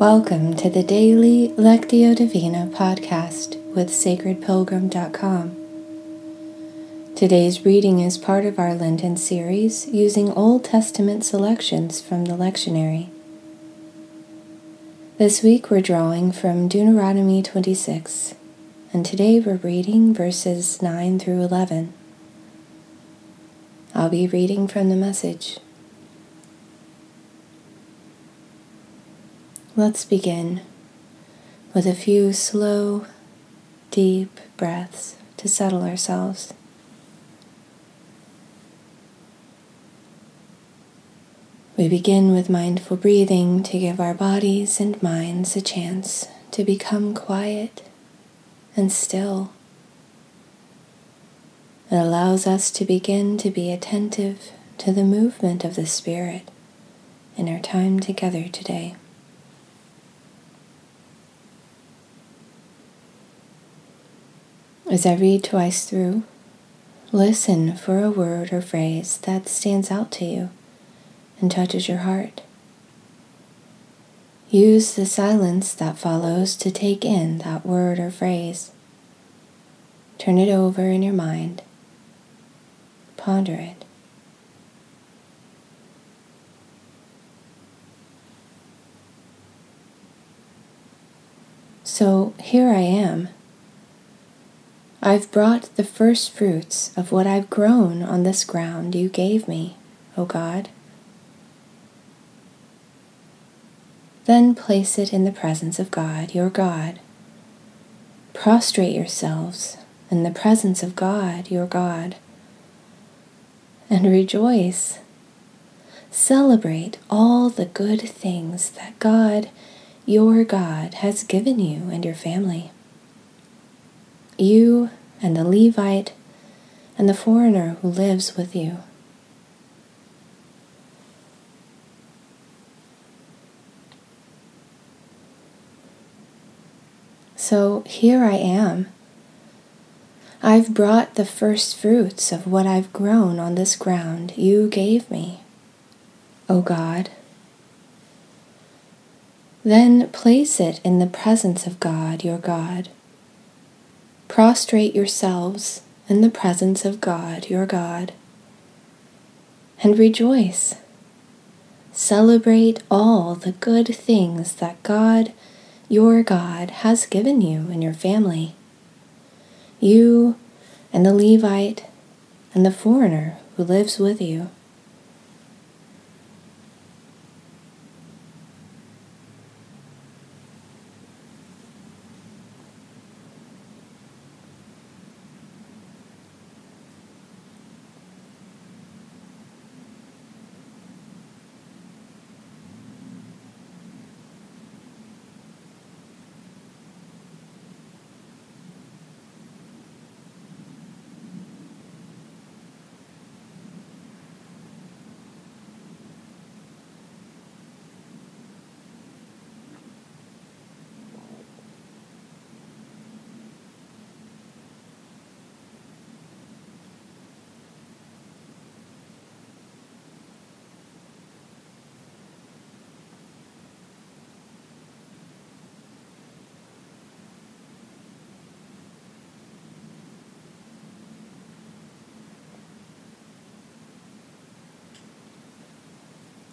Welcome to the daily Lectio Divina podcast with sacredpilgrim.com. Today's reading is part of our Lenten series using Old Testament selections from the lectionary. This week we're drawing from Deuteronomy 26, and today we're reading verses 9 through 11. I'll be reading from the Message. Let's begin with a few slow, deep breaths to settle ourselves. We begin with mindful breathing to give our bodies and minds a chance to become quiet and still. It allows us to begin to be attentive to the movement of the Spirit in our time together today. As I read twice through, listen for a word or phrase that stands out to you and touches your heart. Use the silence that follows to take in that word or phrase. Turn it over in your mind. Ponder it. So, here I am. I've brought the first fruits of what I've grown on this ground you gave me, O God. Then place it in the presence of God, your God. Prostrate yourselves in the presence of God, your God, and rejoice. Celebrate all the good things that God, your God, has given you and your family. You and the Levite and the foreigner who lives with you. So here I am. I've brought the first fruits of what I've grown on this ground you gave me, O God. Then place it in the presence of God, your God. Prostrate yourselves in the presence of God, your God, and rejoice. Celebrate all the good things that God, your God, has given you and your family, you and the Levite and the foreigner who lives with you.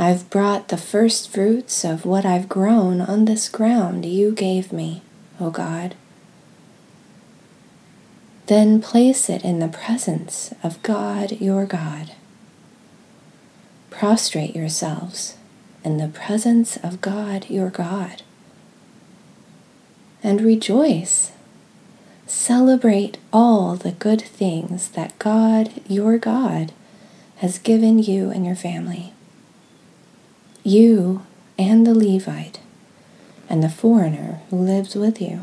I've brought the first fruits of what I've grown on this ground you gave me, O God. Then place it in the presence of God, your God. Prostrate yourselves in the presence of God, your God, and rejoice. Celebrate all the good things that God, your God, has given you and your family. You and the Levite, and the foreigner who lives with you.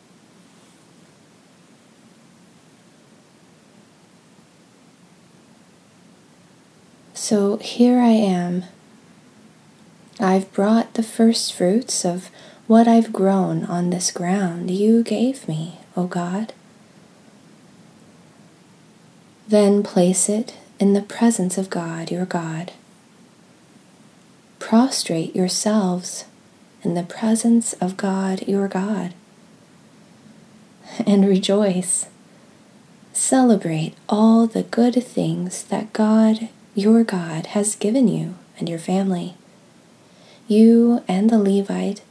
So here I am. I've brought the first fruits of what I've grown on this ground you gave me, O God. Then place it in the presence of God, your God. Prostrate yourselves in the presence of God, your God, and rejoice. Celebrate all the good things that God your God has given you and your family, you and the Levite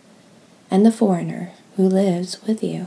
and the foreigner who lives with you.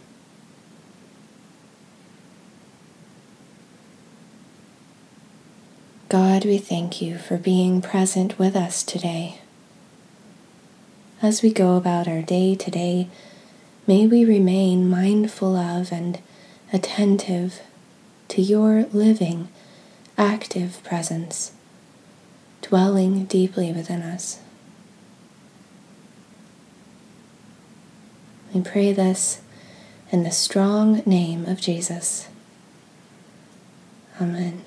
God, we thank you for being present with us today. As we go about our day today, may we remain mindful of and attentive to your living, active presence, dwelling deeply within us. We pray this in the strong name of Jesus. Amen.